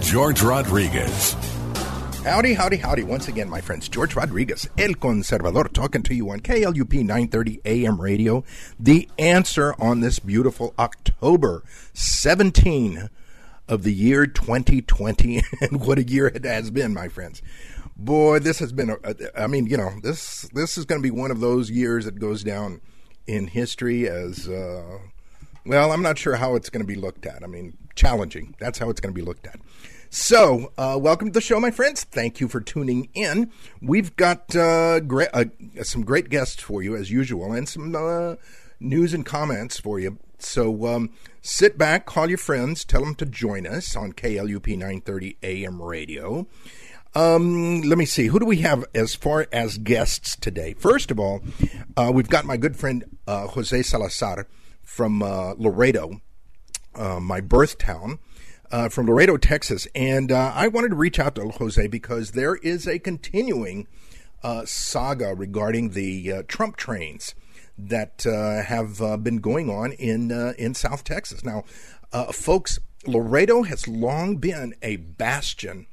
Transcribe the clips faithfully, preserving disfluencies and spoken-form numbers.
George Rodriguez. Howdy, howdy, howdy. Once again, my friends, George Rodriguez, El Conservador, talking to you on K L U P nine thirty a.m. radio. The Answer on this beautiful October seventeenth of the year twenty twenty. And what a year it has been, my friends. Boy, this has been, a, I mean, you know, this this is going to be one of those years that goes down in history as, uh, well, I'm not sure how it's going to be looked at. I mean, challenging. That's how it's going to be looked at. So, uh, welcome to the show, my friends. Thank you for tuning in. We've got uh, great, uh, some great guests for you, as usual, and some uh, news and comments for you. So, um, sit back, call your friends, tell them to join us on K L U P nine thirty a.m. radio. Um, let me see. Who do we have as far as guests today? First of all, uh, we've got my good friend uh, Jose Salazar from uh, Laredo, uh, my birth town. Uh, from Laredo, Texas, and uh, I wanted to reach out to Jose because there is a continuing uh, saga regarding the uh, Trump trains that uh, have uh, been going on in uh, in South Texas. Now, uh, folks, Laredo has long been a bastion,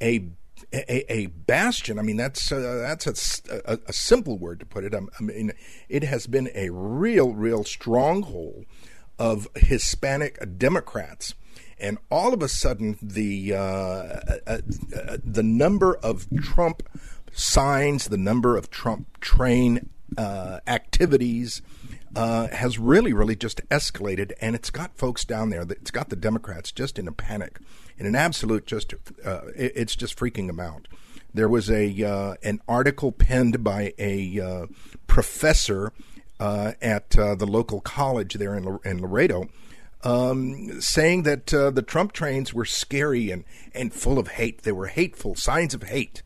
a a, a bastion. I mean, that's uh, that's a, a, a simple word to put it. I mean, it has been a real, real stronghold of Hispanic Democrats. And all of a sudden, the uh, uh, uh, the number of Trump signs, the number of Trump train uh, activities uh, has really, really just escalated. And it's got folks down there, it's got the Democrats just in a panic, in an absolute just, uh, it's just freaking them out. There was a uh, an article penned by a uh, professor uh, at uh, the local college there in, in Laredo, Um, saying that uh, the Trump trains were scary and, and full of hate. They were hateful, signs of hate.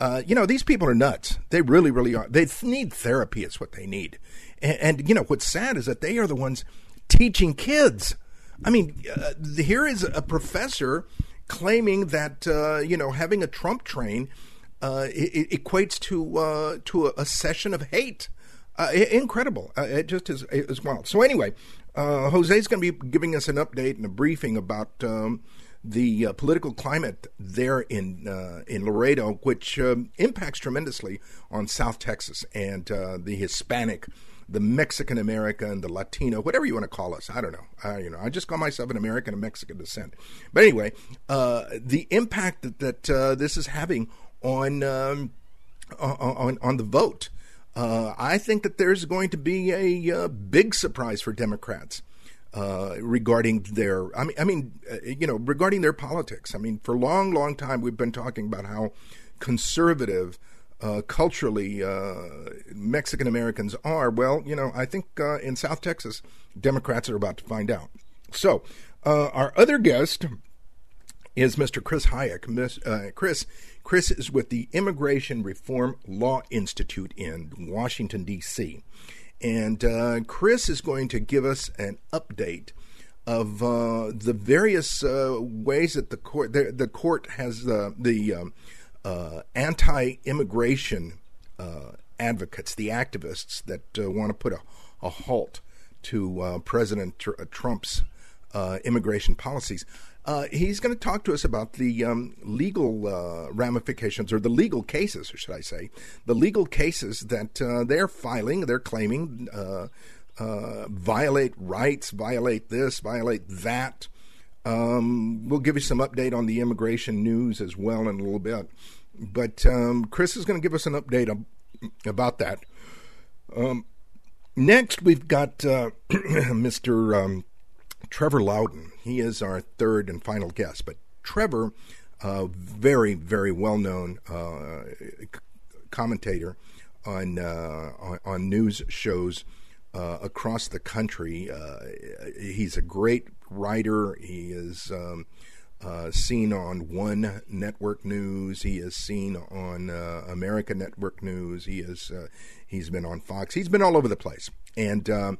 Uh, you know, these people are nuts. They really, really are. They need therapy is what they need. And, and you know, what's sad is that they are the ones teaching kids. I mean, uh, here is a professor claiming that, uh, you know, having a Trump train uh, it, it equates to, uh, to a, a session of hate. Uh, incredible. Uh, it just is, is wild. So anyway, uh, Jose's going to be giving us an update and a briefing about um, the uh, political climate there in uh, in Laredo, which um, impacts tremendously on South Texas and uh, the Hispanic, the Mexican American, the Latino, whatever you want to call us. I don't know. I, you know, I just call myself an American of Mexican descent. But anyway, uh, the impact that, that uh, this is having on um, on on the vote. Uh, I think that there's going to be a uh, big surprise for Democrats uh, regarding their, I mean, I mean, uh, you know, regarding their politics. I mean, for a long, long time, we've been talking about how conservative uh, culturally uh, Mexican Americans are. Well, you know, I think uh, in South Texas, Democrats are about to find out. So uh, our other guest is Mister Chris Hajec. Miss, uh, Chris Chris is with the Immigration Reform Law Institute in Washington, D C, and uh, Chris is going to give us an update of uh, the various uh, ways that the court the, the court has uh, the um, uh, anti-immigration uh, advocates, the activists that uh, want to put a, a halt to uh, President Tr- Trump's uh, immigration policies. Uh, he's going to talk to us about the um, legal uh, ramifications, or the legal cases, or should I say, the legal cases that uh, they're filing, they're claiming uh, uh, violate rights, violate this, violate that. Um, we'll give you some update on the immigration news as well in a little bit. But um, Chris is going to give us an update ab- about that. Um, next, we've got uh, Mister Um, Trevor Loudon. He is our third and final guest. But Trevor, uh, very, very well-known uh, commentator on, uh, on on news shows uh, across the country. Uh, he's a great writer. He is um, uh, seen on One Network News. He is seen on uh, America Network News. He is uh, he's been on Fox. He's been all over the place, and um,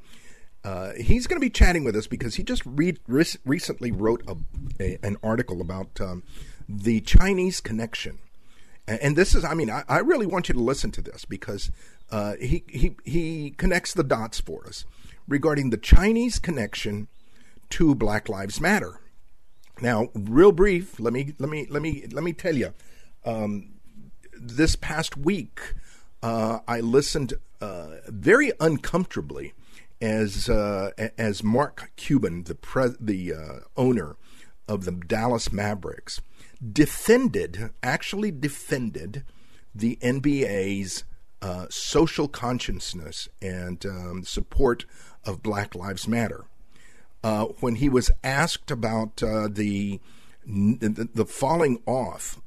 uh, he's going to be chatting with us because he just re- re- recently wrote a, a, an article about um, the Chinese connection. And this is, I mean, I, I really want you to listen to this because uh, he, he he connects the dots for us regarding the Chinese connection to Black Lives Matter. Now, real brief, let me let me let me let me tell you. Um, this past week, uh, I listened uh, very uncomfortably as uh, as Mark Cuban, the pre- the uh, owner of the Dallas Mavericks, defended, actually defended the N B A's uh, social consciousness and um, support of Black Lives Matter. Uh, when he was asked about uh, the, the the falling off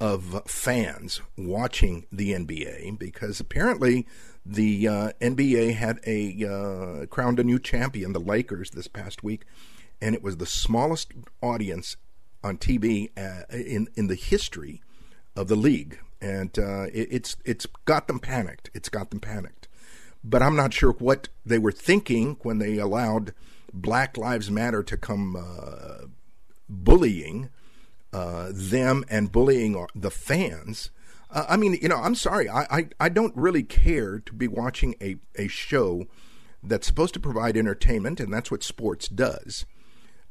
of fans watching the N B A, because apparently the uh, N B A had a uh, crowned a new champion, the Lakers, this past week, and it was the smallest audience on T V uh, in in the history of the league, and uh, it, it's it's got them panicked. It's got them panicked. But I'm not sure what they were thinking when they allowed Black Lives Matter to come uh, bullying uh, them and bullying the fans. Uh, I mean, you know, I'm sorry. I, I, I don't really care to be watching a, a show that's supposed to provide entertainment, and that's what sports does.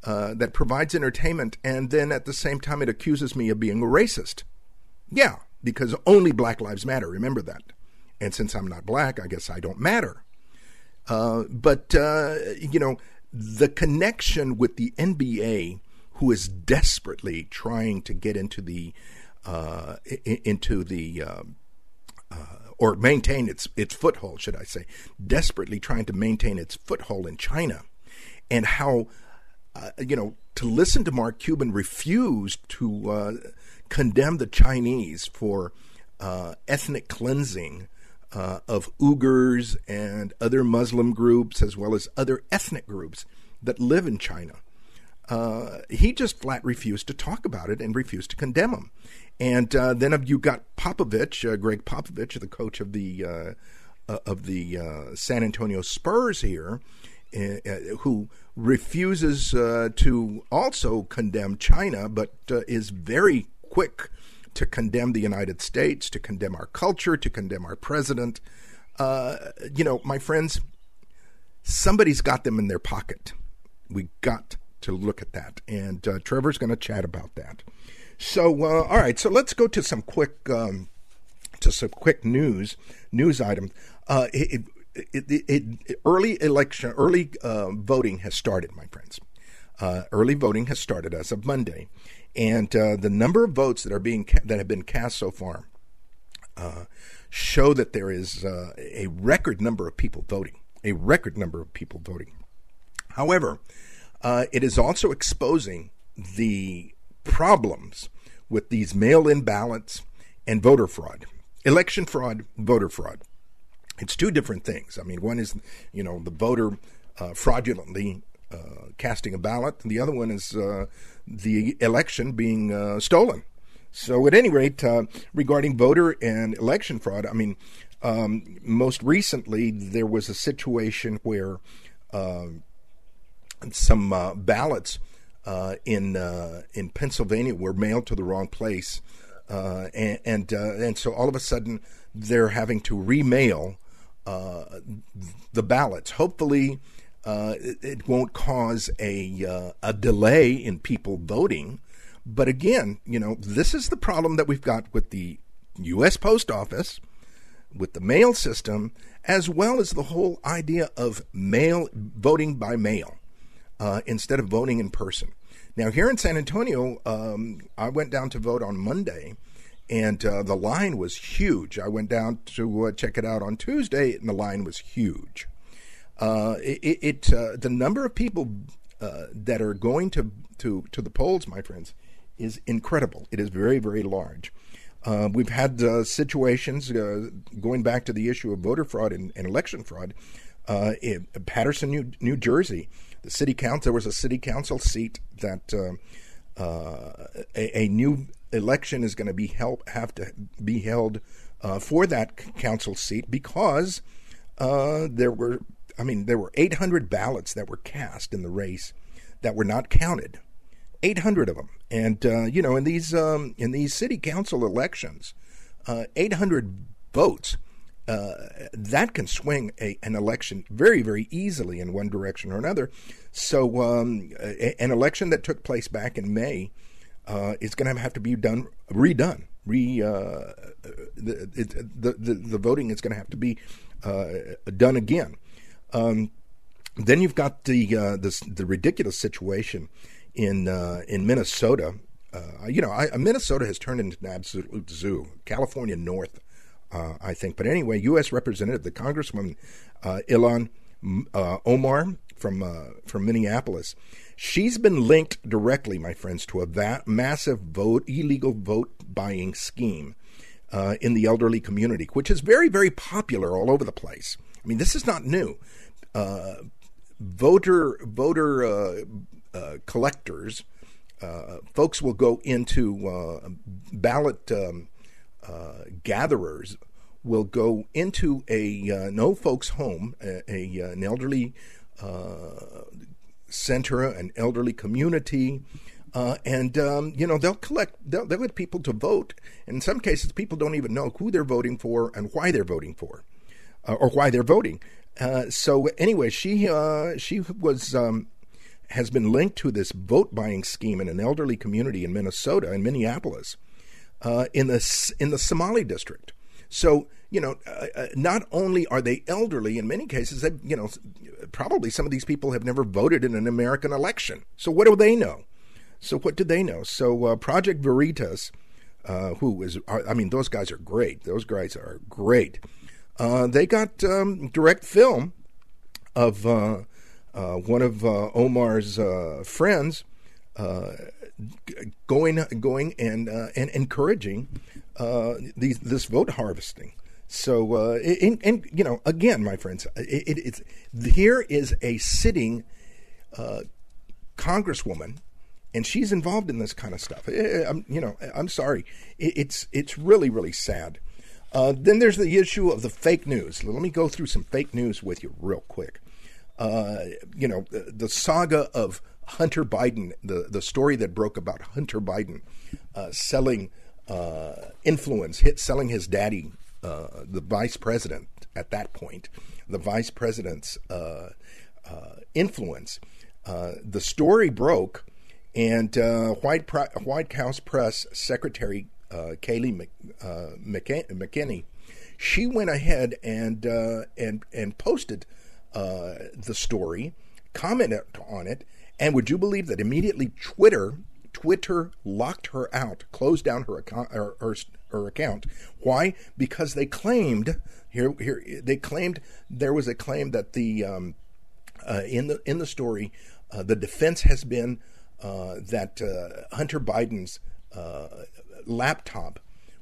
Uh, that provides entertainment, and then at the same time it accuses me of being a racist. Yeah, because only Black Lives Matter, remember that. And since I'm not black, I guess I don't matter. Uh, but, uh, you know, the connection with the N B A, who is desperately trying to get into the, uh, into the uh, uh, or maintain its, its foothold, should I say, desperately trying to maintain its foothold in China, and how Uh, you know, to listen to Mark Cuban refuse to uh, condemn the Chinese for uh, ethnic cleansing uh, of Uyghurs and other Muslim groups, as well as other ethnic groups that live in China. Uh, he just flat refused to talk about it and refused to condemn them. And uh, then you got Popovich, uh, Gregg Popovich, the coach of the uh, uh, of the uh, San Antonio Spurs here, uh, who refuses uh, to also condemn China, but uh, is very quick to condemn the United States, to condemn our culture, to condemn our president. Uh, you know, my friends, somebody's got them in their pocket. We got to look at that. And uh, Trevor's going to chat about that. So, uh, all right, so let's go to some quick um, to some quick news, news items. Uh, it, it, It, it, it, early election, early uh, voting has started, my friends. Uh, early voting has started as of Monday, and uh, the number of votes that are being ca- that have been cast so far uh, show that there is uh, a record number of people voting. A record number of people voting. However, uh, it is also exposing the problems with these mail-in ballots and voter fraud, election fraud, voter fraud. It's two different things. I mean, one is, you know, the voter uh, fraudulently uh, casting a ballot, and the other one is uh, the election being uh, stolen. So at any rate, uh, regarding voter and election fraud, I mean, um, most recently there was a situation where uh, some uh, ballots uh, in uh, in Pennsylvania were mailed to the wrong place, uh, and and, uh, and so all of a sudden they're having to remail Uh, the ballots. Hopefully, uh, it, it won't cause a uh, a delay in people voting. But again, you know, this is the problem that we've got with the U S Post Office, with the mail system, as well as the whole idea of mail voting by mail uh, instead of voting in person. Now, here in San Antonio, um, I went down to vote on Monday. And uh, the line was huge. I went down to uh, check it out on Tuesday, and the line was huge. Uh, it, it uh, the number of people uh, that are going to, to to the polls, my friends, is incredible. It is very, very large. Uh, we've had uh, situations uh, going back to the issue of voter fraud and, and election fraud uh, in Paterson, New, New Jersey. The city council there was a city council seat that. Uh, uh, a, a new election is going to be help, have to be held uh, for that council seat because uh, there were, I mean, there were eight hundred ballots that were cast in the race that were not counted, eight hundred of them. And, uh, you know, in these um, in these city council elections, uh, eight hundred votes, uh, that can swing a, an election very, very easily in one direction or another. So um, a, an election that took place back in May uh, is going to have to be done, redone. Re, uh, the, it, the, the, the voting is going to have to be uh, done again. Um, then you've got the, uh, the the ridiculous situation in uh, in Minnesota. Uh, you know, I, Minnesota has turned into an absolute zoo. California North, uh, I think. But anyway, U S Representative, the Congresswoman uh, Ilhan uh, Omar from uh, from Minneapolis, she's been linked directly, my friends, to a va- massive vote illegal vote buying scheme uh, in the elderly community, which is very, very popular all over the place. I mean, this is not new. Uh, voter voter uh, uh, collectors, uh, folks will go into uh, ballot um, uh, gatherers, will go into a uh, an old folks' home, a, a an elderly uh, center, an elderly community, uh, and um, you know they'll collect they'll, they'll get people to vote. In some cases, people don't even know who they're voting for and why they're voting for, uh, or why they're voting. Uh, so anyway, she uh, she was um, has been linked to this vote buying scheme in an elderly community in Minnesota, in Minneapolis, uh, in the in the Somali district. So you know, uh, not only are they elderly, in many cases, they, you know, probably some of these people have never voted in an American election. So what do they know? So what do they know? So uh, Project Veritas, uh, who is I mean, those guys are great. Those guys are great. Uh, they got um, direct film of uh, uh, one of uh, Omar's uh, friends uh, going, going and uh, and encouraging uh, these, this vote harvesting. So, uh, and, and you know, again, my friends, it, it, it's here is a sitting uh, congresswoman, and she's involved in this kind of stuff. I'm, you know, I'm sorry, it, it's it's really really sad. Uh, then there's the issue of the fake news. Let me go through some fake news with you real quick. Uh, you know, the, the saga of Hunter Biden, the, the story that broke about Hunter Biden uh, selling uh, influence, hit, selling his daddy, uh, the vice president at that point, the vice president's uh, uh, influence. Uh, the story broke, and uh, White, Pro- White House Press Secretary Uh, Kayleigh Mc, uh, McKen- McEnany, she went ahead and uh, and and posted uh, the story, commented on it, and would you believe that immediately Twitter Twitter locked her out, closed down her account. Her, her, her account. Why? Because they claimed here here they claimed there was a claim that the um, uh, in the in the story uh, the defense has been uh, that uh, Hunter Biden's Uh, laptop,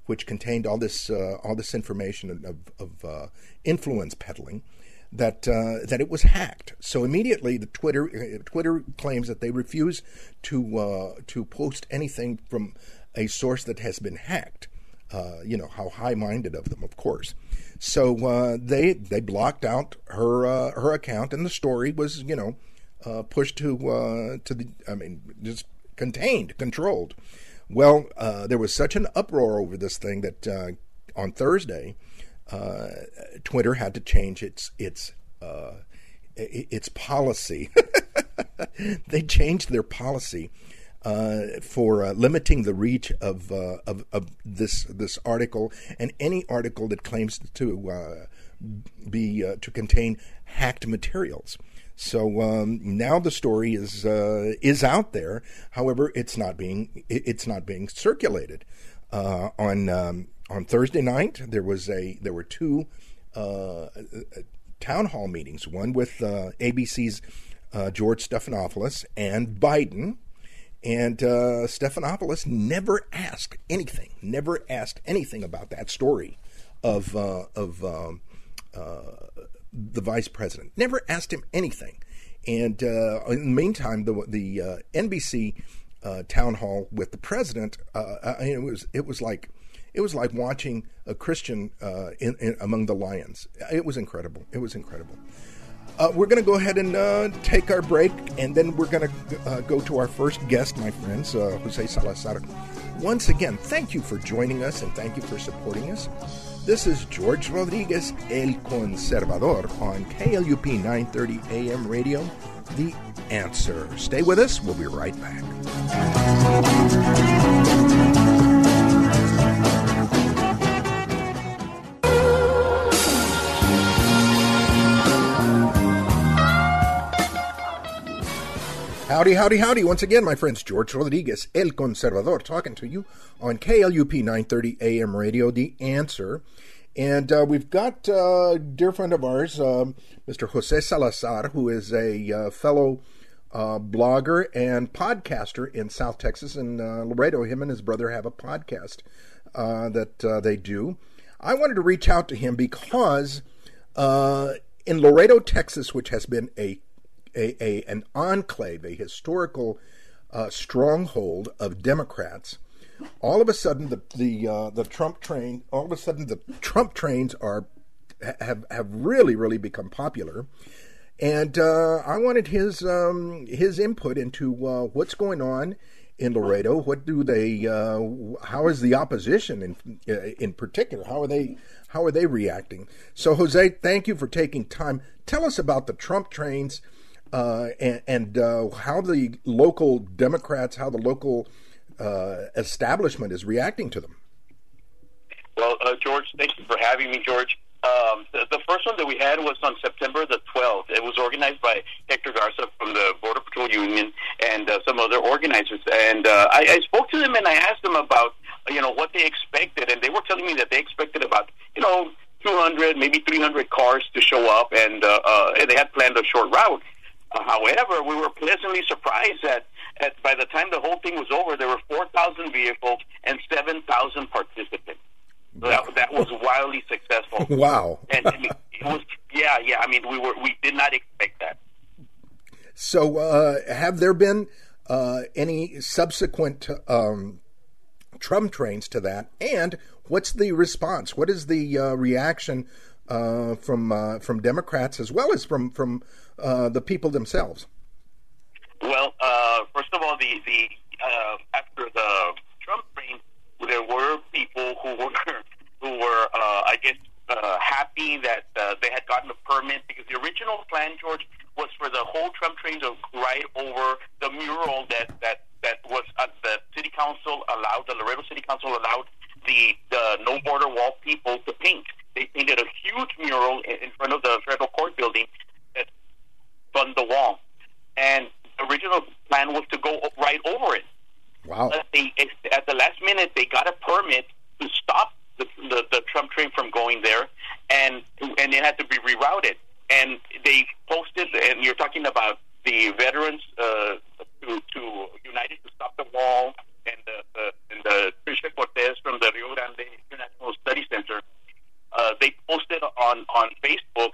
which contained all this uh, all this information of, of uh, influence peddling, that uh, that it was hacked. So immediately, the Twitter uh, Twitter claims that they refuse to uh, to post anything from a source that has been hacked. Uh, you know how high-minded of them, of course. So uh, they they blocked out her uh, her account, and the story was you know uh, pushed to uh, to the I mean just contained, controlled. Well, uh, there was such an uproar over this thing that uh, on Thursday, uh, Twitter had to change its its uh, its policy. They changed their policy uh, for uh, limiting the reach of, uh, of of this this article and any article that claims to uh, be uh, to contain hacked materials. So um, now the story is uh, is out there. However, it's not being it's not being circulated. Uh, on um, on Thursday night, there was a there were two uh, town hall meetings. One with uh, A B C's uh, George Stephanopoulos and Biden, and uh, Stephanopoulos never asked anything, never asked anything about that story of uh, of. Um, uh, the vice president, never asked him anything. And uh, in the meantime, the, the uh, N B C uh, town hall with the president. Uh, I mean, it was it was like it was like watching a Christian uh, in, in, among the lions. It was incredible. It was incredible. Uh, we're going to go ahead and uh, take our break, and then we're going to uh, go to our first guest, my friends, uh, Jose Salazar. Once again, thank you for joining us, and thank you for supporting us. This is George Rodriguez, El Conservador, on K L U P nine thirty A M radio, The Answer. Stay with us. We'll be right back. Howdy, howdy, howdy. Once again, my friends, George Rodriguez, El Conservador, talking to you on K L U P nine thirty A M radio, The Answer. And uh, we've got uh, a dear friend of ours, um, Mister Jose Salazar, who is a uh, fellow uh, blogger and podcaster in South Texas. And uh, Laredo, him and his brother have a podcast uh, that uh, they do. I wanted to reach out to him because uh, in Laredo, Texas, which has been a A, a an enclave, a historical uh, stronghold of Democrats. All of a sudden, the the uh, the Trump train. All of a sudden, the Trump trains are have have really really become popular. And uh, I wanted his um, his input into uh, what's going on in Laredo. What do they? Uh, how is the opposition in in particular? How are they? How are they reacting? So, Jose, thank you for taking time. Tell us about the Trump trains. Uh, and and uh, how the local Democrats, how the local uh, establishment is reacting to them. Well, uh, George, thank you for having me, George. Um, the, the first one that we had was on September the twelfth. It was organized by Hector Garza from the Border Patrol Union and uh, some other organizers. And uh, I, I spoke to them and I asked them about, you know, what they expected. And they were telling me that they expected about, you know, two hundred, maybe three hundred cars to show up. And, uh, uh, and they had planned a short route. Uh, however, we were pleasantly surprised that, that by the time the whole thing was over, there were four thousand vehicles and seven thousand participants. So that, that was wildly successful. Wow! And I mean, it was, yeah, yeah. I mean, we were we did not expect that. So, uh, have there been uh, any subsequent um, Trump trains to that? And what's the response? What is the uh, reaction uh, from uh, from Democrats as well as from from Uh, the people themselves? Well, uh, first of all, the, the uh, after the Trump reign, there were people who were who were, uh, I guess, uh, happy that uh, they had gotten a permit, because the original plan, George, was for the whole Trump train to ride over the mural that that that was at the city council allowed, the Laredo City Council allowed the the No Border Wall people to paint. They painted a huge mural in front of the federal court building on the wall, and the original plan was to go right over it. Wow! But they, at the last minute, they got a permit to stop the, the, the Trump train from going there, and and it had to be rerouted. And they posted, and you're talking about the veterans uh, to, to united to stop the wall, and the uh, and the Trisha Cortez from the Rio Grande International Study Center. Uh, they posted on on Facebook.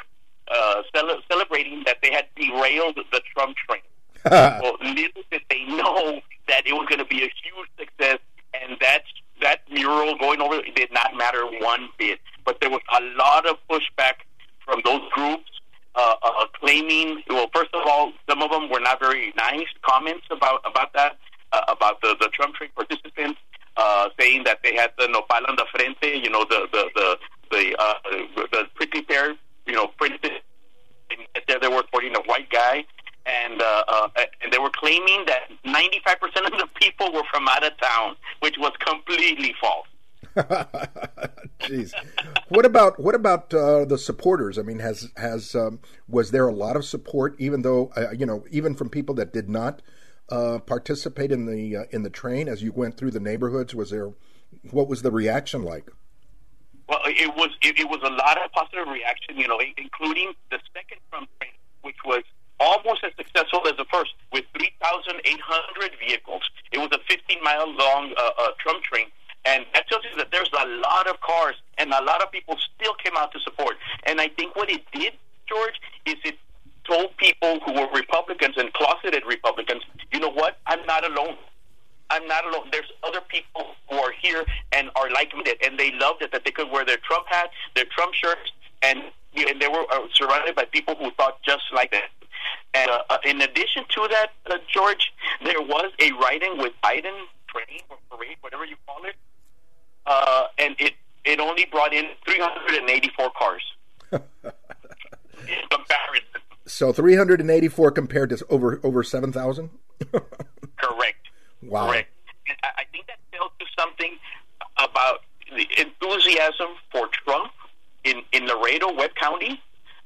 Uh, cele- celebrating that they had derailed the Trump train. So little did they know that it was going to be a huge success, and that that mural going over it did not matter one bit. But there was a lot of pushback from those groups uh, uh, claiming, well, first of all, some of them were not very nice comments about about that, uh, about the, the Trump train participants, uh, saying that they had the nopal on the frente, you know, the the the the, uh, the prickly pear. You know, printed. There, they were quoting a white guy, and uh, uh, and they were claiming that ninety-five percent of the people were from out of town, which was completely false. Jeez, what about what about uh, the supporters? I mean, has has um, was there a lot of support, even though uh, you know, even from people that did not uh, participate in the uh, in the train? As you went through the neighborhoods, was there? What was the reaction like? Well, it was it, it was a lot of positive reaction, you know, including the second Trump train, which was almost as successful as the first, with three thousand eight hundred vehicles. It was a fifteen-mile long uh, uh, Trump train, and that tells you that there's a lot of cars, and a lot of people still came out to support. And I think what it did, George, is it told people who were Republicans and closeted Republicans, you know what, I'm not alone. I'm not alone. There's other people who are here and are like-minded, and they loved it that they could wear their Trump hat, their Trump shirts, and and they were surrounded by people who thought just like that. And uh, in addition to that, uh, George, there was a rioting with Biden train or parade, whatever you call it, uh, and it it only brought in three hundred eighty-four cars. Comparison. So three hundred eighty-four compared to over over seven thousand. Correct. Wow. Correct. And I think that tells you something about the enthusiasm for Trump in, in Laredo, Webb County,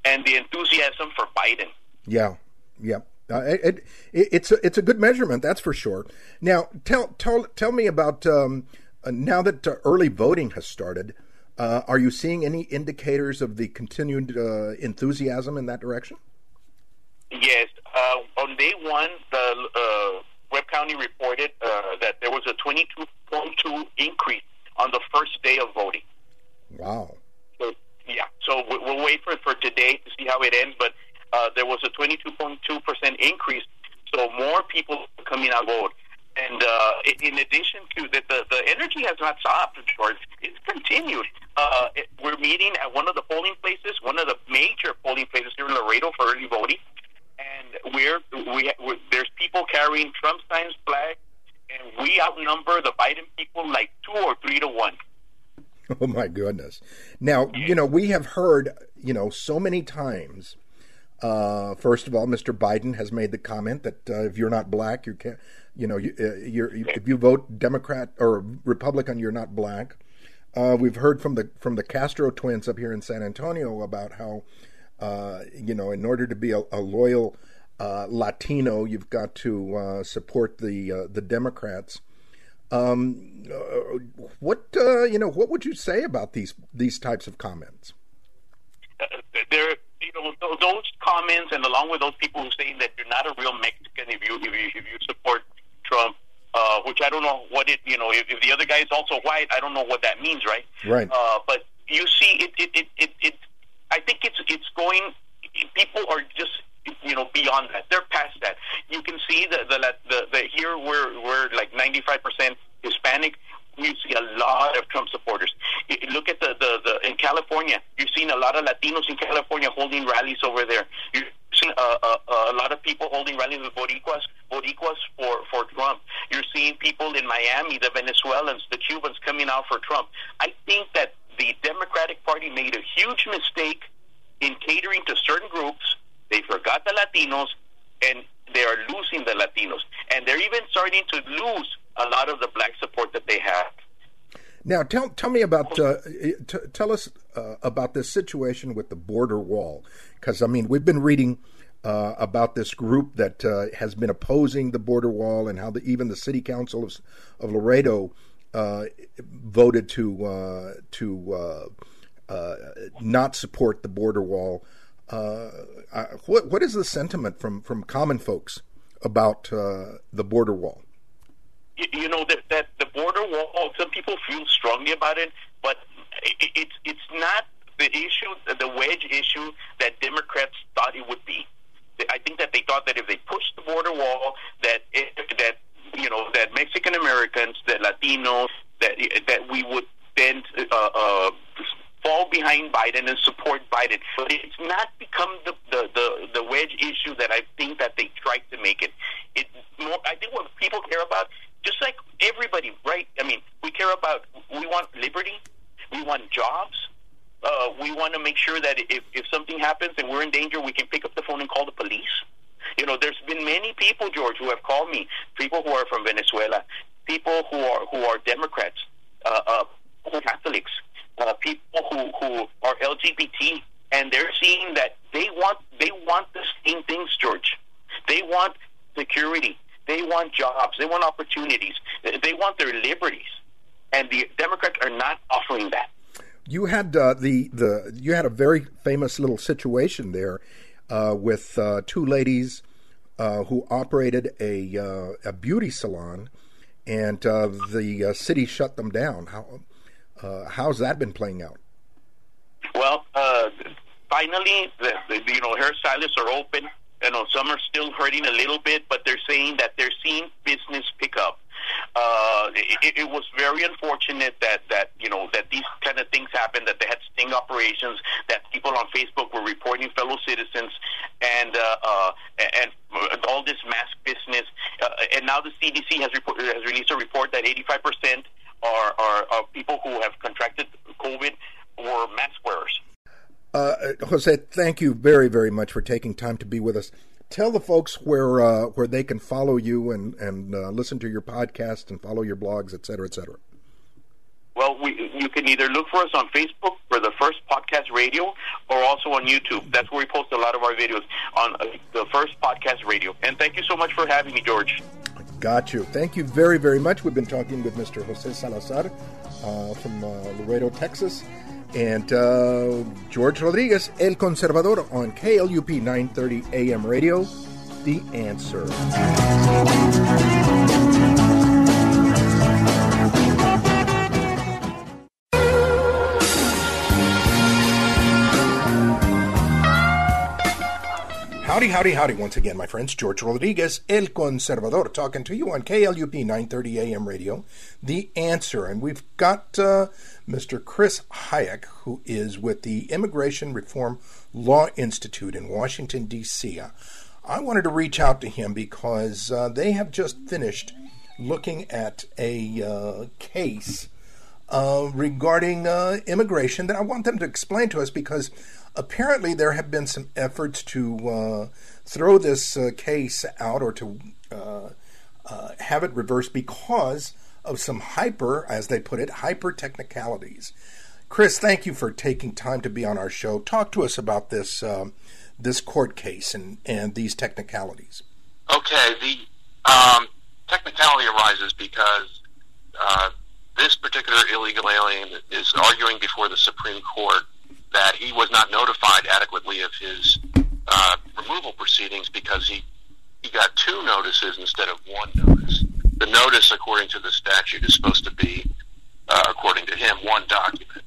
and the enthusiasm for Biden. Yeah, yeah. Uh, it, it, it's a, it's a good measurement, that's for sure. Now, tell tell tell me about um, uh, now that uh, early voting has started. Uh, are you seeing any indicators of the continued uh, enthusiasm in that direction? Yes. Uh, on day one, the uh, Webb County reported uh, that there was a twenty-two point two increase on the first day of voting. Wow. So, yeah. So we'll wait for for today to see how it ends, but. Uh, there was a twenty-two point two percent increase, so more people coming out vote. And uh, in addition to that, the, the energy has not stopped, George. It's continued. Uh, it, we're meeting at one of the polling places, one of the major polling places here in Laredo for early voting. And we're, we, we're, there's people carrying Trump signs, flags, and we outnumber the Biden people like two or three to one. Oh, my goodness. Now, you know, we have heard, you know, so many times... Uh, first of all, Mister Biden has made the comment that uh, if you're not black, you can't, you know, you, uh, you're, you, if you vote Democrat or Republican, you're not black. Uh, we've heard from the from the Castro twins up here in San Antonio about how, uh, you know, in order to be a, a loyal uh, Latino, you've got to uh, support the uh, the Democrats. Um, uh, what uh, you know, what would you say about these these types of comments? Uh, they're You know, those comments, and along with those people who say that you're not a real Mexican if you if you, if you support Trump, uh, which I don't know what it, you know, if, if the other guy is also white, I don't know what that means, right? Right. Uh, but you see, it it, it, it, it, I think it's it's going, people are just, you know, beyond that. They're past that. You can see that the, the, the, here we're, we're like ninety-five percent Hispanic. You see a lot of Trump supporters. Look at the, the, the in California. You've seen a lot of Latinos in California holding rallies over there. You've seen a, a, a lot of people holding rallies with Boricuas, Boricuas for, for Trump. You're seeing people in Miami, the Venezuelans, the Cubans coming out for Trump. I think that the Democratic Party made a huge mistake in catering to certain groups. They forgot the Latinos, and they are losing the Latinos. And they're even starting to lose a lot of the black support that they have. Now, tell tell me about uh, t- tell us uh, about this situation with the border wall, because I mean we've been reading uh, about this group that uh, has been opposing the border wall, and how the, even the city council of, of Laredo uh, voted to uh, to uh, uh, not support the border wall. Uh, uh, what what is the sentiment from, from common folks about uh, the border wall? You know, that, that the border wall, some people feel strongly about it, but it, it's it's not the issue, the wedge issue that Democrats thought it would be. I think that they thought that if they pushed the border wall, that it, that you know that Mexican Americans, that Latinos, that that we would then uh, uh, fall behind Biden and support Biden. But it's not become the the, the the wedge issue that I think that they tried to make it. It more, I think what people care about. Just like everybody, right? I mean, we care about, we want liberty, we want jobs, uh, we want to make sure that if, if something happens and we're in danger, we can pick up the phone and call the police. You know, there's been many people, George, who have called me, people who are from Venezuela, people who are who are Democrats, uh, uh, who are Catholics, uh, people who, who are L G B T, and they're seeing that they want they want the same things, George. They want security. They want jobs. They want opportunities. They want their liberties, and the Democrats are not offering that. You had uh, the the you had a very famous little situation there uh, with uh, two ladies uh, who operated a uh, a beauty salon, and uh, the uh, city shut them down. How uh, how's that been playing out? Well, uh, finally, the, the, you know, hairstylists are open. You know, some are still hurting a little bit, but they're saying that they're seeing business pick up. Uh, it, it was very unfortunate that, that, you know, that these kind of things happened, that they had sting operations, that people on Facebook were reporting fellow citizens, and uh, uh, and all this mask business. Uh, and now the C D C has, report, has released a report that eighty-five percent are, are, are people who have contracted COVID were mask wearers. Uh, Jose, thank you very, very much for taking time to be with us. Tell the folks where uh, where they can follow you and, and uh, listen to your podcast and follow your blogs, et cetera, et cetera. Well, we, you can either look for us on Facebook for the First Podcast Radio, or also on YouTube. That's where we post a lot of our videos, on uh, the First Podcast Radio. And thank you so much for having me, George. Got you. Thank you very, very much. We've been talking with Mister Jose Salazar uh, from uh, Laredo, Texas. And uh, George Rodriguez, El Conservador, on K L U P nine thirty A M radio, The Answer. Howdy, howdy, howdy once again, my friends. George Rodriguez, El Conservador, talking to you on K L U P nine thirty A M radio, The Answer. And we've got... Uh, Mister Chris Hajec, who is with the Immigration Reform Law Institute in Washington, D C I wanted to reach out to him because uh, they have just finished looking at a uh, case uh, regarding uh, immigration that I want them to explain to us, because apparently there have been some efforts to uh, throw this uh, case out, or to uh, uh, have it reversed because of some hyper, as they put it, hyper technicalities. Chris, thank you for taking time to be on our show. Talk to us about this um, this court case and, and these technicalities. Okay, the um, technicality arises because uh, this particular illegal alien is arguing before the Supreme Court that he was not notified adequately of his uh, removal proceedings, because he, he got two notices instead of one notice. The notice, according to the statute, is supposed to be, uh, according to him, one document.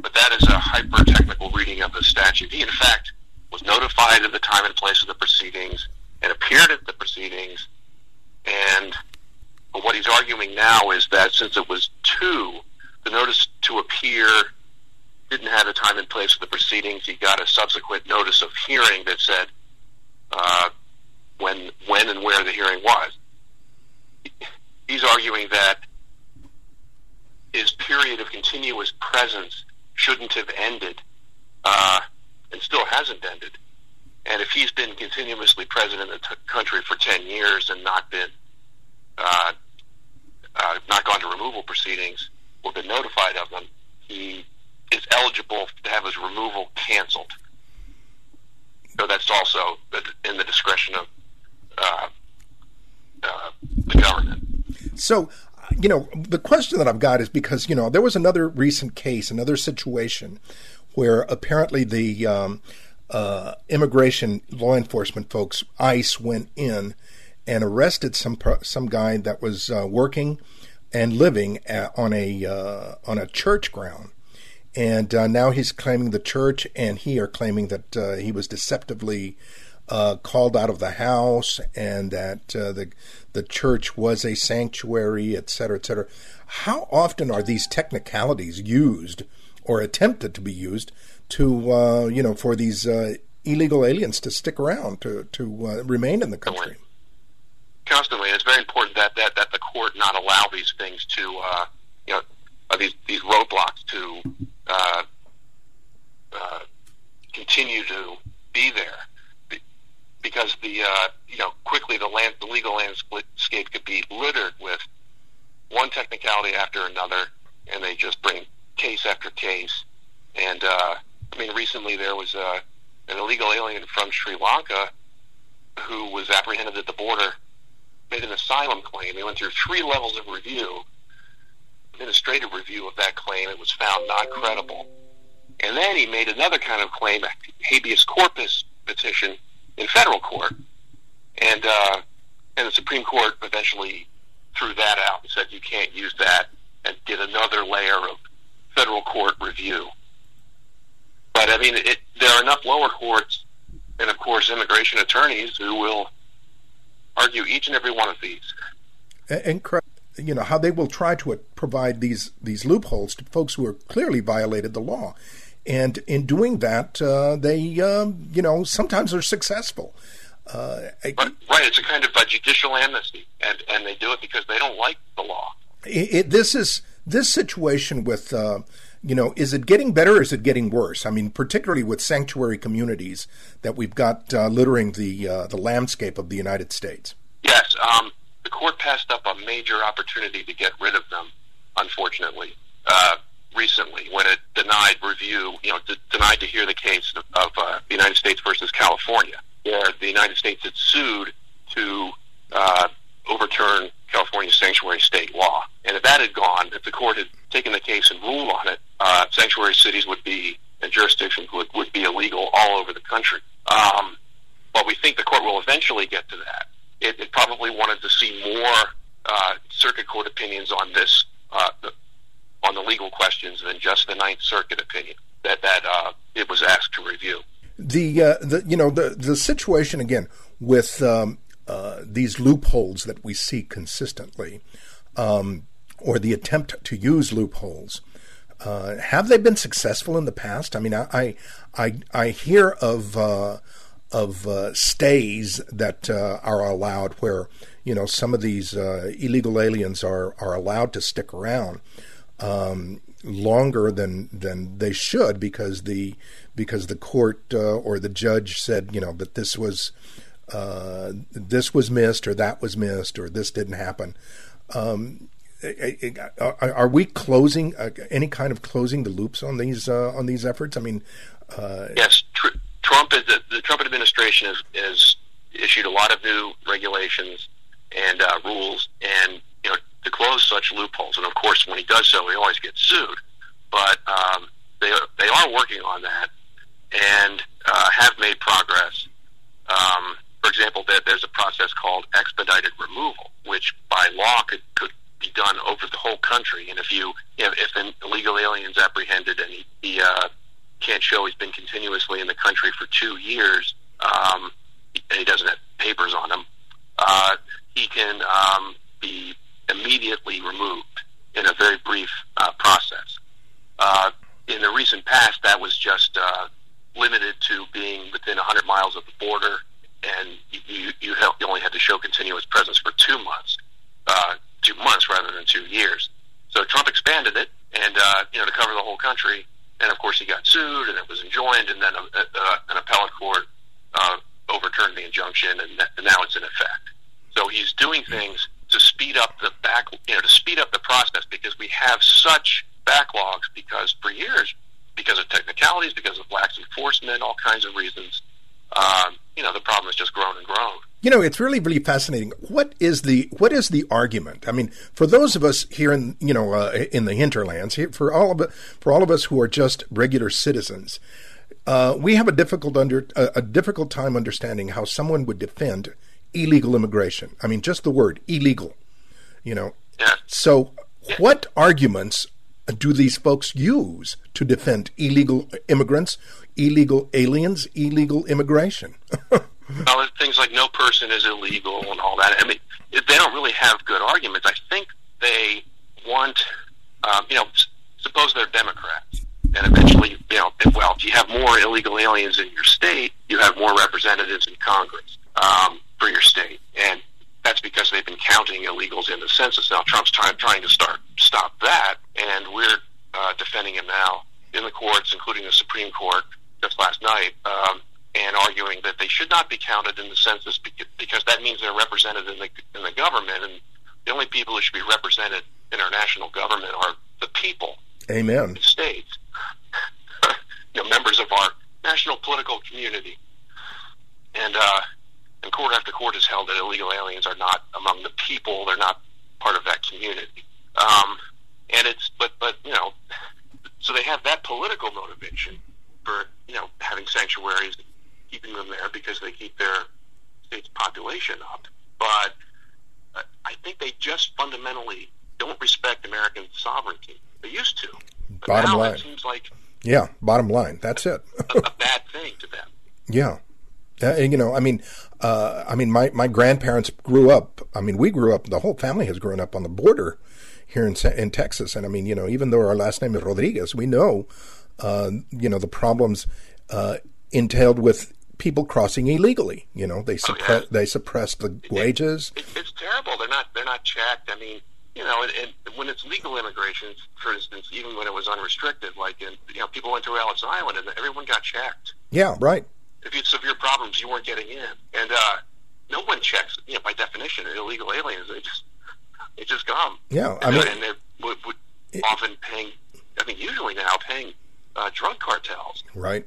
But that is a hyper-technical reading of the statute. He, in fact, was notified of the time and place of the proceedings and appeared at the proceedings. And but what he's arguing now is that since it was two, the notice to appear didn't have the time and place of the proceedings. He got a subsequent notice of hearing that said uh, when, when and where the hearing was. He's arguing that his period of continuous presence shouldn't have ended, uh, and still hasn't ended. And if he's been continuously present in the t- country for ten years and not been, uh, uh, not gone to removal proceedings or been notified of them, he is eligible to have his removal canceled. So that's also in the discretion of uh, uh, the government. So, you know, the question that I've got is, because, you know, there was another recent case, another situation where apparently the um, uh, immigration law enforcement folks, ICE, went in and arrested some some guy that was uh, working and living at, on a uh, on a church ground. And uh, now he's claiming the church and he are claiming that uh, he was deceptively Uh, called out of the house, and that uh, the the church was a sanctuary, et cetera, et cetera. How often are these technicalities used, or attempted to be used, to uh, you know, for these uh, illegal aliens to stick around, to to uh, remain in the country? Constantly, and it's very important that, that, that the court not allow these things to uh, you know uh, these these roadblocks to uh, uh, continue to be there. Because the uh, you know quickly the land the legal landscape could be littered with one technicality after another, and they just bring case after case. And uh, I mean, recently there was uh, an illegal alien from Sri Lanka who was apprehended at the border, made an asylum claim. They went through three levels of review, administrative review of that claim. It was found not credible, and then he made another kind of claim, a habeas corpus petition, in federal court, and uh, and the Supreme Court eventually threw that out and said you can't use that, and did another layer of federal court review. But I mean, it, there are enough lower courts, and of course, immigration attorneys who will argue each and every one of these. Incredible. you know, how they will try to provide these these loopholes to folks who are clearly violated the law. And in doing that, uh, they, um, you know, sometimes are successful. Uh, I, right, right, it's a kind of a judicial amnesty, and, and they do it because they don't like the law. It, it, this is this situation with, uh, you know, is it getting better or is it getting worse? I mean, particularly with sanctuary communities that we've got uh, littering the uh, the landscape of the United States. Yes, um, the court passed up a major opportunity to get rid of them, unfortunately. Uh, recently when it denied review, you know, d- denied to hear the case of, of uh, the United States versus California, where the United States had sued to uh, overturn California's sanctuary state law. And if that had gone, if the court had taken the case and ruled on it, uh, sanctuary cities would be, and jurisdictions would, would be illegal all over the country. Um, but we think the court will eventually get to that. It, it probably wanted to see more uh, circuit court opinions on this, uh, the, on the legal questions than just the Ninth Circuit opinion that that uh, it was asked to review. The uh, the you know the the situation again with um, uh, these loopholes that we see consistently, um, or the attempt to use loopholes. Uh, have they been successful in the past? I mean, I I I hear of uh, of uh, stays that uh, are allowed where you know some of these uh, illegal aliens are are allowed to stick around. Um, longer than than they should because the because the court uh, or the judge said you know that this was uh, this was missed or that was missed or this didn't happen. Um, are we closing uh, any kind of closing the loops on these uh, on these efforts? I mean, uh, yes, tr- Trump is the, the Trump administration has, has issued a lot of new regulations and uh, rules and you know. to close such loopholes, and of course when he does so he always gets sued, but um, they, they are working on that and uh, have made progress. Um, for example, there, there's a process called expedited removal, which by law could, could be done over the whole country, and if you if, if an illegal alien's apprehended and he, he uh, can't show he's been continuously in the country for two years, um, and he doesn't have papers on him, uh, he can um, be immediately removed in a very brief uh, process. Uh, in the recent past, that was just uh, limited to being within one hundred miles of the border, and you, you, you only had to show continuous presence for two months, uh, two months rather than two years. So Trump expanded it, and uh, you know, to cover the whole country. And of course, he got sued, and it was enjoined, and then a, a, a, an appellate court uh, overturned the injunction, and, that, and now it's in effect. So he's doing things to speed up the back, you know, to speed up the process, because we have such backlogs. Because for years, because of technicalities, because of lax enforcement, all kinds of reasons, um, you know, the problem has just grown and grown. You know, it's really, really fascinating. What is the what is the argument? I mean, for those of us here in you know uh, in the hinterlands, here, for all of for all of us who are just regular citizens, uh, we have a difficult under a, a difficult time understanding how someone would defend illegal immigration. I mean, just the word illegal, you know. Yeah. So yeah. What arguments do these folks use to defend illegal immigrants, illegal aliens, illegal immigration? Well, things like no person is illegal and all that. I mean, they don't really have good arguments. I think they want, um, you know, suppose they're Democrats. And eventually, you know, well, if you have more illegal aliens in your state, you have more representatives in Congress. Um, for your state, and that's because they've been counting illegals in the census. Now Trump's trying trying to start stop that, and we're uh, defending him now in the courts, including the Supreme Court just last night, um, and arguing that they should not be counted in the census because, because that means they're represented in the in the government, and the only people who should be represented in our national government are the people. Amen. The states, you know, members of our national political community, and. Uh, And court after court has held that illegal aliens are not among the people; they're not part of that community. Um, and it's, but, but you know, so they have that political motivation for you know having sanctuaries, keeping them there because they keep their state's population up. But uh, I think they just fundamentally don't respect American sovereignty. They used to. But bottom now line, it seems like yeah, bottom line. That's it. a, a bad thing to them. Yeah. Uh, you know, I mean, uh, I mean, my, my grandparents grew up. I mean, we grew up. The whole family has grown up on the border here in in Texas. And I mean, you know, even though our last name is Rodriguez, we know, uh, you know, the problems uh, entailed with people crossing illegally. You know, they suppress oh, yeah. they suppress the wages. It, it, it's terrible. They're not they're not checked. I mean, you know, and, and when it's legal immigration, for instance, even when it was unrestricted, like in, you know, people went to Ellis Island and everyone got checked. Yeah, right. If you had severe problems, you weren't getting in, and uh, no one checks. You know, by definition, illegal aliens, they just they just come. Yeah, I mean, and they're w- w- it, often paying. I mean, usually now paying uh, drug cartels. Right.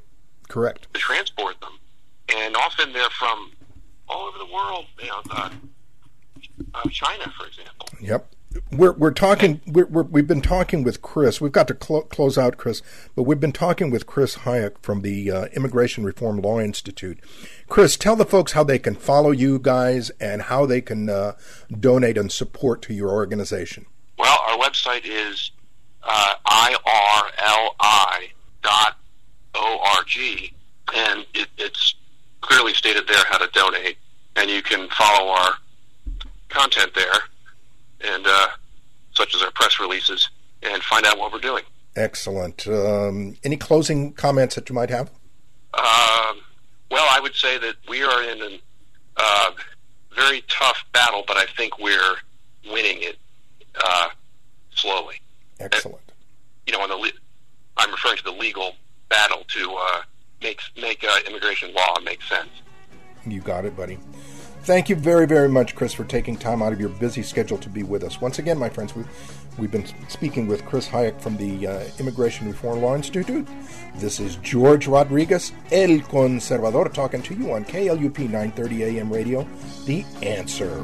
Correct. To transport them, and often they're from all over the world. You know, uh, uh, China, for example. Yep. We're we're talking. We're, we're we've been talking with Chris. We've got to cl- close out, Chris. But we've been talking with Chris Hajec from the uh, Immigration Reform Law Institute. Chris, tell the folks how they can follow you guys and how they can uh, donate and support to your organization. Well, our website is uh, I R L I dot org, and it, it's clearly stated there how to donate, and you can follow our content there. And uh, such as our press releases, and find out what we're doing. Excellent. Um, any closing comments that you might have? Uh, well, I would say that we are in a uh, very tough battle, but I think we're winning it uh, slowly. Excellent. And, you know, on the le- I'm referring to the legal battle to uh, make make uh, immigration law make sense. You got it, buddy. Thank you very, very much, Chris, for taking time out of your busy schedule to be with us. Once again, my friends, we've, we've been speaking with Chris Hajec from the uh, Immigration Reform Law Institute. This is George Rodriguez, El Conservador, talking to you on K L U P nine thirty A M radio, The Answer.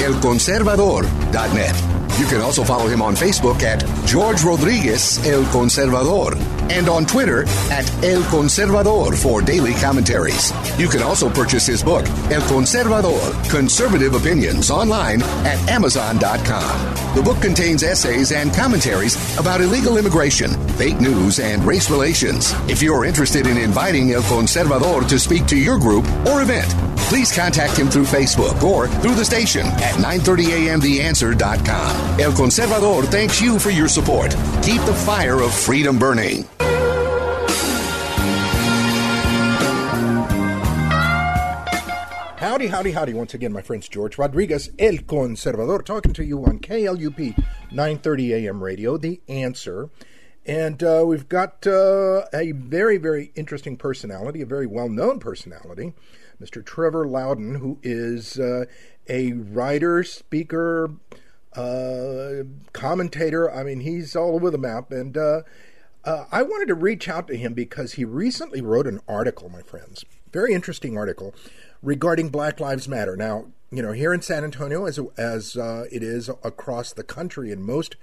El Conservador dot net. You can also follow him on Facebook at George Rodriguez, El Conservador, and on Twitter at El Conservador for daily commentaries. You can also purchase his book, El Conservador, Conservative Opinions, online at Amazon dot com. The book contains essays and commentaries about illegal immigration, fake news, and race relations. If you're interested in inviting El Conservador to speak to your group or event, please contact him through Facebook or through the station at nine thirty a m the answer dot com. El Conservador thanks you for your support. Keep the fire of freedom burning. Howdy, howdy, howdy. Once again, my friends, George Rodriguez, El Conservador, talking to you on K L U P, nine thirty A M radio, The Answer. And uh, we've got uh, a very, very interesting personality, a very well-known personality, Mister Trevor Loudon, who is uh, a writer, speaker, uh, commentator. I mean, he's all over the map. And uh, uh, I wanted to reach out to him because he recently wrote an article, my friends, very interesting article, regarding Black Lives Matter. Now, you know, here in San Antonio, as as uh, it is across the country in most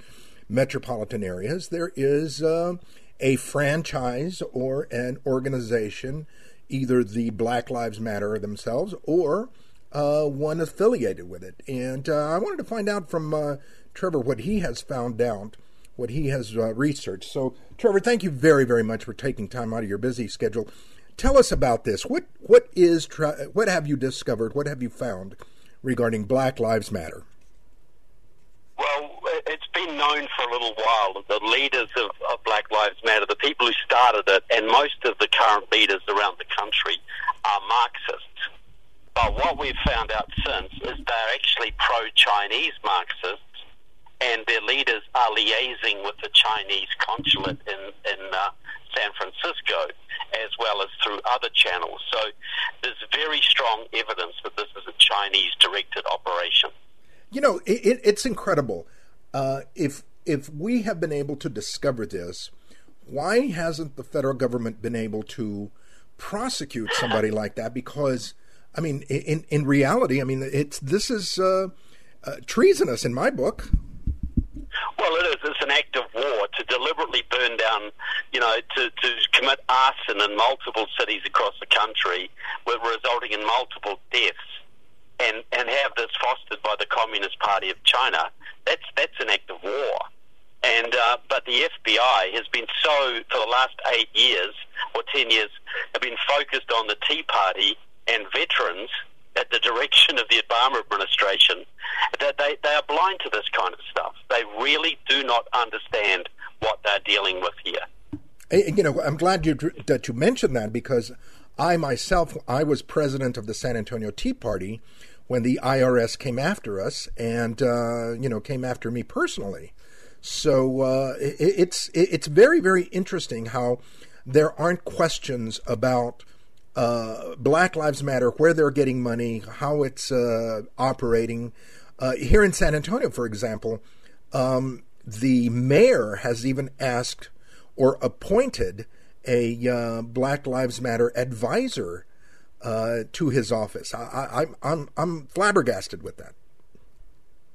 metropolitan areas, there is uh, a franchise or an organization, either the Black Lives Matter themselves or uh, one affiliated with it. And uh, I wanted to find out from uh, Trevor what he has found out, what he has uh, researched. So, Trevor, thank you very, very much for taking time out of your busy schedule. Tell us about this. What what is what have you discovered? What have you found regarding Black Lives Matter? Well, it's been known for a little while. The leaders of, of Black Lives Matter, the people who started it, and most of the current leaders around the country are Marxists. But what we've found out since is they're actually pro-Chinese Marxists, and their leaders are liaising with the Chinese consulate in, in uh, San Francisco, as well as through other channels. So there's very strong evidence that this is a Chinese-directed operation. You know, it, it, it's incredible. Uh, if if we have been able to discover this, why hasn't the federal government been able to prosecute somebody like that? Because, I mean, in in reality, I mean, it's this is uh, uh, treasonous in my book. Well, it is. It's an act of war to deliberately burn down, you know, to, to commit commit arson in multiple cities across the country, with resulting in multiple deaths, and, and have this fostered by the Communist Party of China, that's that's an act of war. And uh, but the F B I has been so, for the last eight years or ten years, have been focused on the Tea Party and veterans at the direction of the Obama administration, that they, they are blind to this kind of stuff. They really do not understand what they're dealing with here. You know, I'm glad you, that you mentioned that, because I myself, I was president of the San Antonio Tea Party when the I R S came after us and, uh, you know, came after me personally. So uh, it, it's it's very, very interesting how there aren't questions about uh, Black Lives Matter, where they're getting money, how it's uh, operating. Uh, here in San Antonio, for example, um, the mayor has even asked or appointed a uh, Black Lives Matter advisor uh, to his office. I, I, I'm, I'm, I'm flabbergasted with that.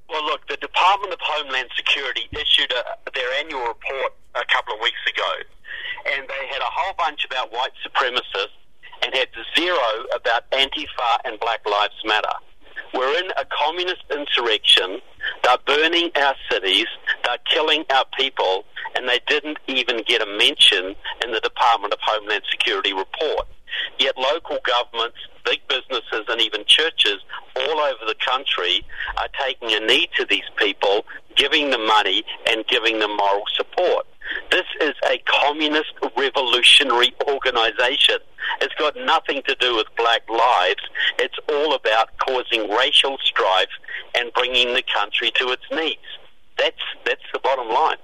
Well, look, the Department of Homeland Security issued a, their annual report a couple of weeks ago, and they had a whole bunch about white supremacists and had zero about Antifa and Black Lives Matter. We're in a communist insurrection. They're burning our cities. They're killing our people, and they didn't even get a mention in the Department of Homeland Security report. Yet local governments, big businesses, and even churches all over the country are taking a knee to these people, giving them money and giving them moral support. This is a communist revolutionary organization. It's got nothing to do with black lives. It's all about causing racial strife and bringing the country to its knees. That's that's the bottom line.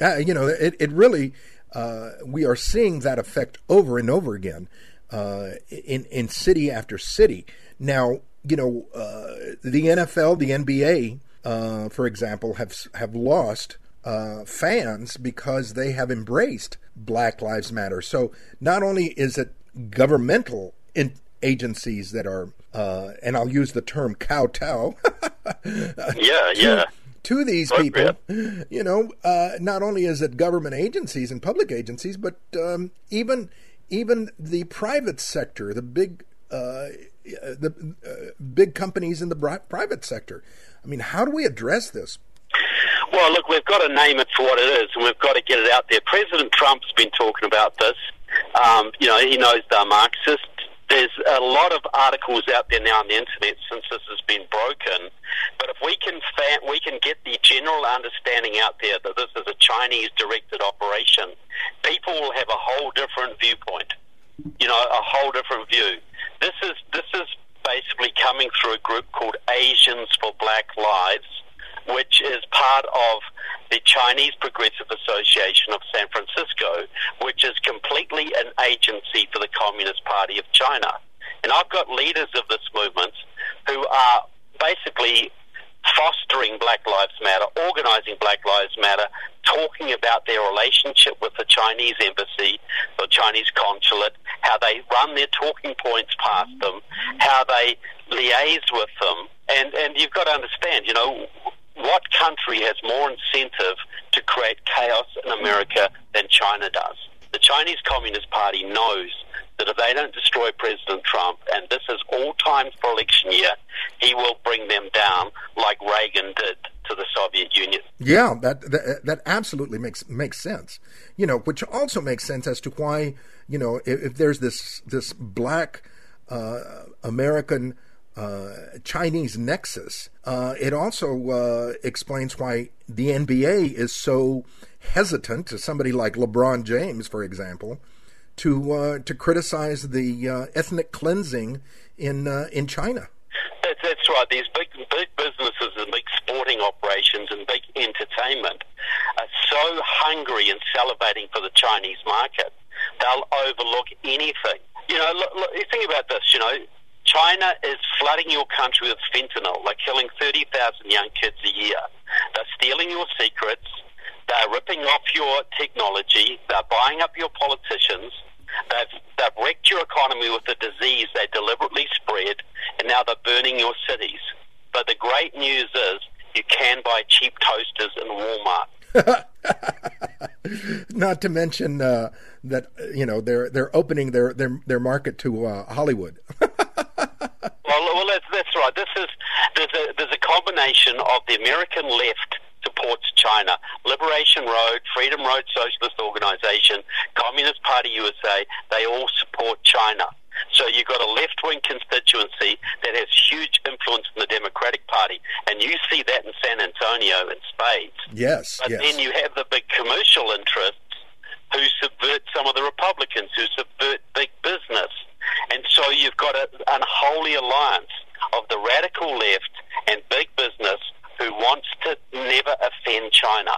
Uh, you know, it, it really, uh, we are seeing that effect over and over again. Uh, in in city after city. Now, you know, uh, the N F L, the N B A, uh, for example, have have lost uh, fans because they have embraced Black Lives Matter. So not only is it governmental in- agencies that are, uh, and I'll use the term kowtow. yeah, yeah. To these people, you know, uh, not only is it government agencies and public agencies, but um, even... Even the private sector, the big, uh, the uh, big companies in the bri- private sector. I mean, how do we address this? Well, look, we've got to name it for what it is, and we've got to get it out there. President Trump's been talking about this. Um, you know, he knows they're Marxists. There's a lot of articles out there now on the internet since this has been broken. But if we can fa- we can get the general understanding out there that this is a Chinese-directed operation, people will have a whole different viewpoint. You know, a whole different view. This is this is basically coming through a group called Asians for Black Lives, which is part of the Chinese Progressive Association of San Francisco, which is completely an agency for the Communist Party of China. And I've got leaders of this movement who are basically fostering Black Lives Matter, organizing Black Lives Matter, talking about their relationship with the Chinese embassy or Chinese consulate, how they run their talking points past them, how they liaise with them. And, and you've got to understand, you know, what country has more incentive to create chaos in America than China does? The Chinese Communist Party knows that if they don't destroy President Trump, and this is all time for election year, he will bring them down like Reagan did to the Soviet Union. Yeah, that that, that absolutely makes makes sense. You know, which also makes sense as to why, you know, if, if there's this this black uh, American Uh, Chinese nexus. Uh, it also uh, explains why the N B A is so hesitant to somebody like LeBron James, for example, to uh, to criticize the uh, ethnic cleansing in uh, in China. That's, that's right. These big big businesses and big sporting operations and big entertainment are so hungry and salivating for the Chinese market, they'll overlook anything. You know, look, look, think about this. You know, China is flooding your country with fentanyl. They're killing thirty thousand young kids a year. They're stealing your secrets. They're ripping off your technology. They're buying up your politicians. They've, they've wrecked your economy with the disease they deliberately spread, and now they're burning your cities. But the great news is you can buy cheap toasters in Walmart. Not to mention uh, that you know they're they're opening their their, their market to uh, Hollywood. Well, well, that's, that's right. This is there's a there's a combination of the American left supports China, Liberation Road, Freedom Road Socialist Organization, Communist Party U S A. They all support China. So you've got a left-wing constituency that has huge influence in the Democratic Party, and you see that in San Antonio in spades. Yes, But yes. Then you have the big commercial interests who subvert some of the Republicans, who subvert big business. And so you've got a, an unholy alliance of the radical left and big business who wants to never offend China,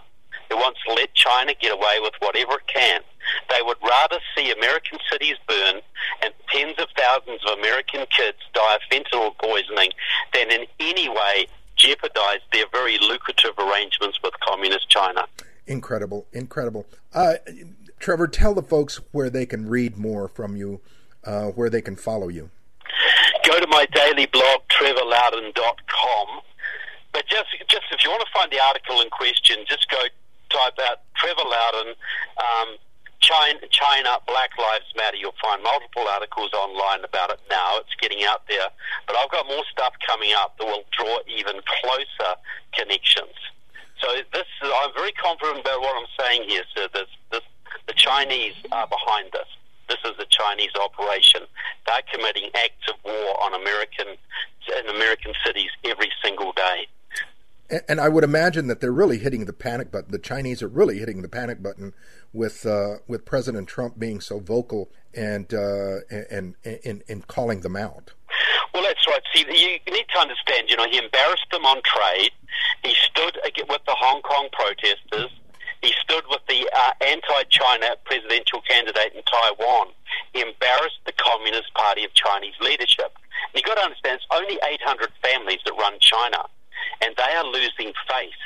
who wants to let China get away with whatever it can. They would rather see American cities burn and tens of thousands of American kids die of fentanyl poisoning than in any way jeopardize their very lucrative arrangements with communist China. Incredible, incredible. Uh, Trevor, tell the folks where they can read more from you, uh, where they can follow you. Go to my daily blog, Trevor Loudon dot com. But just, just if you want to find the article in question, just go type out Trevor Loudon, um, China, China, Black Lives Matter. You'll find multiple articles online about it now. It's getting out there. But I've got more stuff coming up that will draw even closer connections. So this, I'm very confident about what I'm saying here, sir. This, this, the Chinese are behind this. This is a Chinese operation. They're committing acts of war on American, in American cities every single day. And I would imagine that they're really hitting the panic button. The Chinese are really hitting the panic button with uh, with President Trump being so vocal and uh, and and and calling them out. Well, that's right. See, you need to understand. You know, he embarrassed them on trade. He stood with the Hong Kong protesters. He stood with the uh, anti-China presidential candidate in Taiwan. He embarrassed the Communist Party of Chinese leadership. And you've got to understand, it's only eight hundred families that run China. And they are losing face.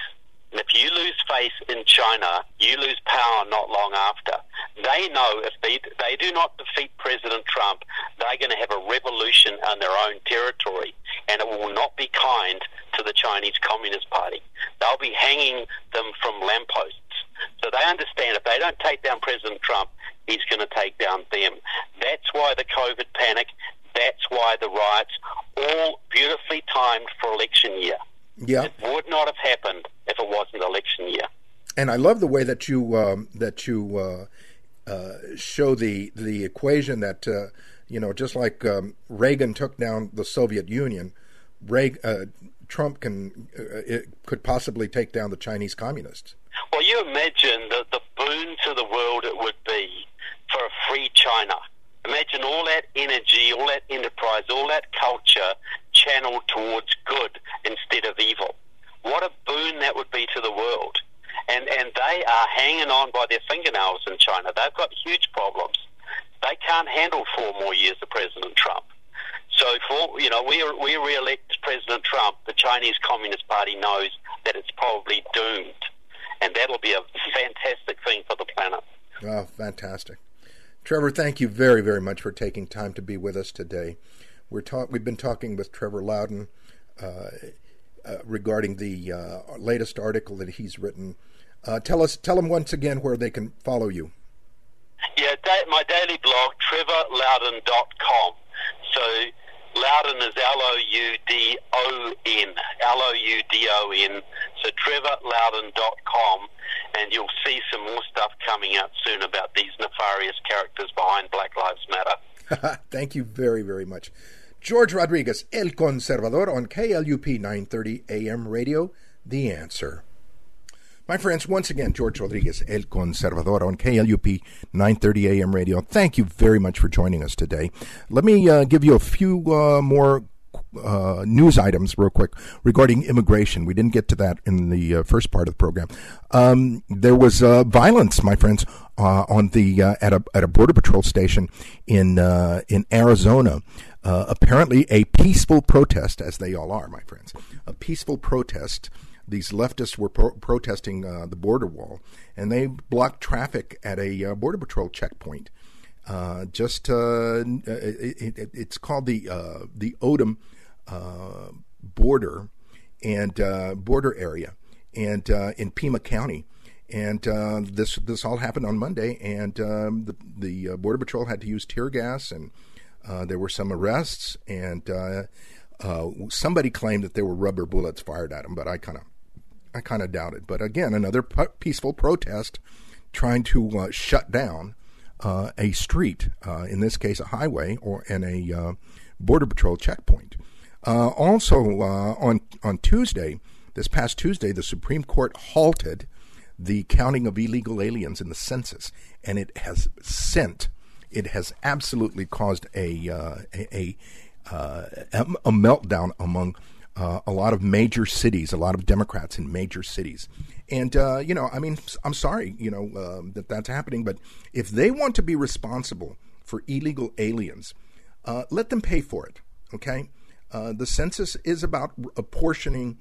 And if you lose face in China, you lose power not long after. They know if they, they do not defeat President Trump, they're going to have a revolution on their own territory. And it will not be kind to the Chinese Communist Party. They'll be hanging them from lampposts. So they understand if they don't take down President Trump, he's going to take down them. That's why the COVID panic, that's why the riots, all beautifully timed for election year. Yeah. It would not have happened if it wasn't election year. And I love the way that you um, that you uh, uh, show the the equation that uh, you know, just like um, Reagan took down the Soviet Union, Reagan, uh, Trump can uh, it could possibly take down the Chinese communists. Well, you imagine the the boon to the world it would be for a free China. Imagine all that energy, all that enterprise, all that culture channeled towards good instead of evil. What a boon that would be to the world. And and they are hanging on by their fingernails in China. They've got huge problems. They can't handle four more years of President Trump. So, for, you know, we we re-elect President Trump, the Chinese Communist Party knows that it's probably doomed. And that'll be a fantastic thing for the planet. Oh, fantastic. Trevor, thank you very, very much for taking time to be with us today. We're talk, we've been talking with Trevor Loudon uh, uh, regarding the uh, latest article that he's written. Uh, tell us, tell them once again where they can follow you. Yeah, da- my daily blog, Trevor Loudon dot com. So Loudon is L O U D O N, L O U D O N. So Trevor Loudon dot com, and you'll see some more stuff coming out soon about these nefarious characters behind Black Lives Matter. Thank you very, very much. George Rodriguez, El Conservador on K L U P nine thirty A M radio, The Answer. My friends, once again, George Rodriguez, El Conservador on K L U P nine thirty A M radio. Thank you very much for joining us today. Let me uh, give you a few uh, more Uh, news items real quick regarding immigration. We didn't get to that in the uh, first part of the program. Um, there was uh, violence, my friends, uh, on the uh, at a at a border patrol station in uh, in Arizona. Uh, apparently, a peaceful protest, as they all are, my friends. A peaceful protest. These leftists were pro- protesting uh, the border wall, and they blocked traffic at a uh, border patrol checkpoint. Uh, just uh, it, it, it's called the uh, the Odom uh, border and uh, border area, and uh, in Pima County, And uh, this this all happened on Monday, and um, the, the Border Patrol had to use tear gas, and uh, there were some arrests, and uh, uh, somebody claimed that there were rubber bullets fired at them, but I kind of I kind of doubt it. But again, another p- peaceful protest trying to uh, shut down uh, a street, uh, in this case a highway, or and a uh, Border Patrol checkpoint. Uh, also, uh, on on Tuesday, this past Tuesday, the Supreme Court halted the counting of illegal aliens in the census, and it has sent, it has absolutely caused a uh, a, a, uh, a meltdown among uh, a lot of major cities, a lot of Democrats in major cities. And, uh, you know, I mean, I'm sorry, you know, uh, that that's happening, but if they want to be responsible for illegal aliens, uh, let them pay for it, okay? Uh, the census is about apportioning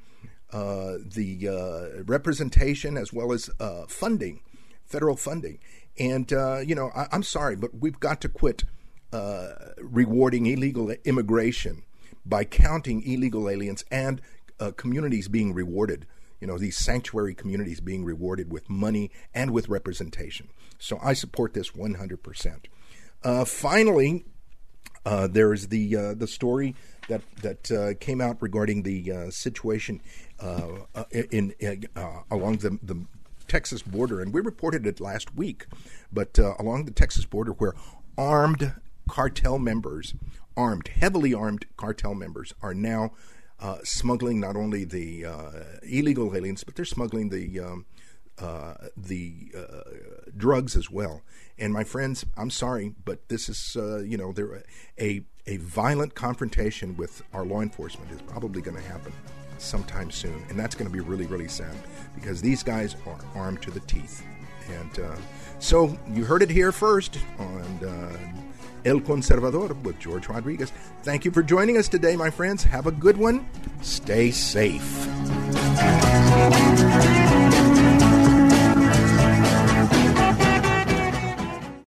Uh, the uh, representation as well as uh, funding, federal funding. And, uh, you know, I, I'm sorry, but we've got to quit uh, rewarding illegal immigration by counting illegal aliens and uh, communities being rewarded, you know, these sanctuary communities being rewarded with money and with representation. So I support this one hundred percent. Uh, finally, uh, there is the uh, the story that that uh, came out regarding the uh, situation uh, in, in uh, along the, the Texas border, and we reported it last week. But uh, along the Texas border, where armed cartel members, armed heavily armed cartel members, are now uh, smuggling not only the uh, illegal aliens, but they're smuggling the um, uh, the uh, drugs as well. And my friends, I'm sorry, but this is uh, you know there a A violent confrontation with our law enforcement is probably going to happen sometime soon. And that's going to be really, really sad because these guys are armed to the teeth. And uh, so you heard it here first on uh, El Conservador with George Rodriguez. Thank you for joining us today, my friends. Have a good one. Stay safe.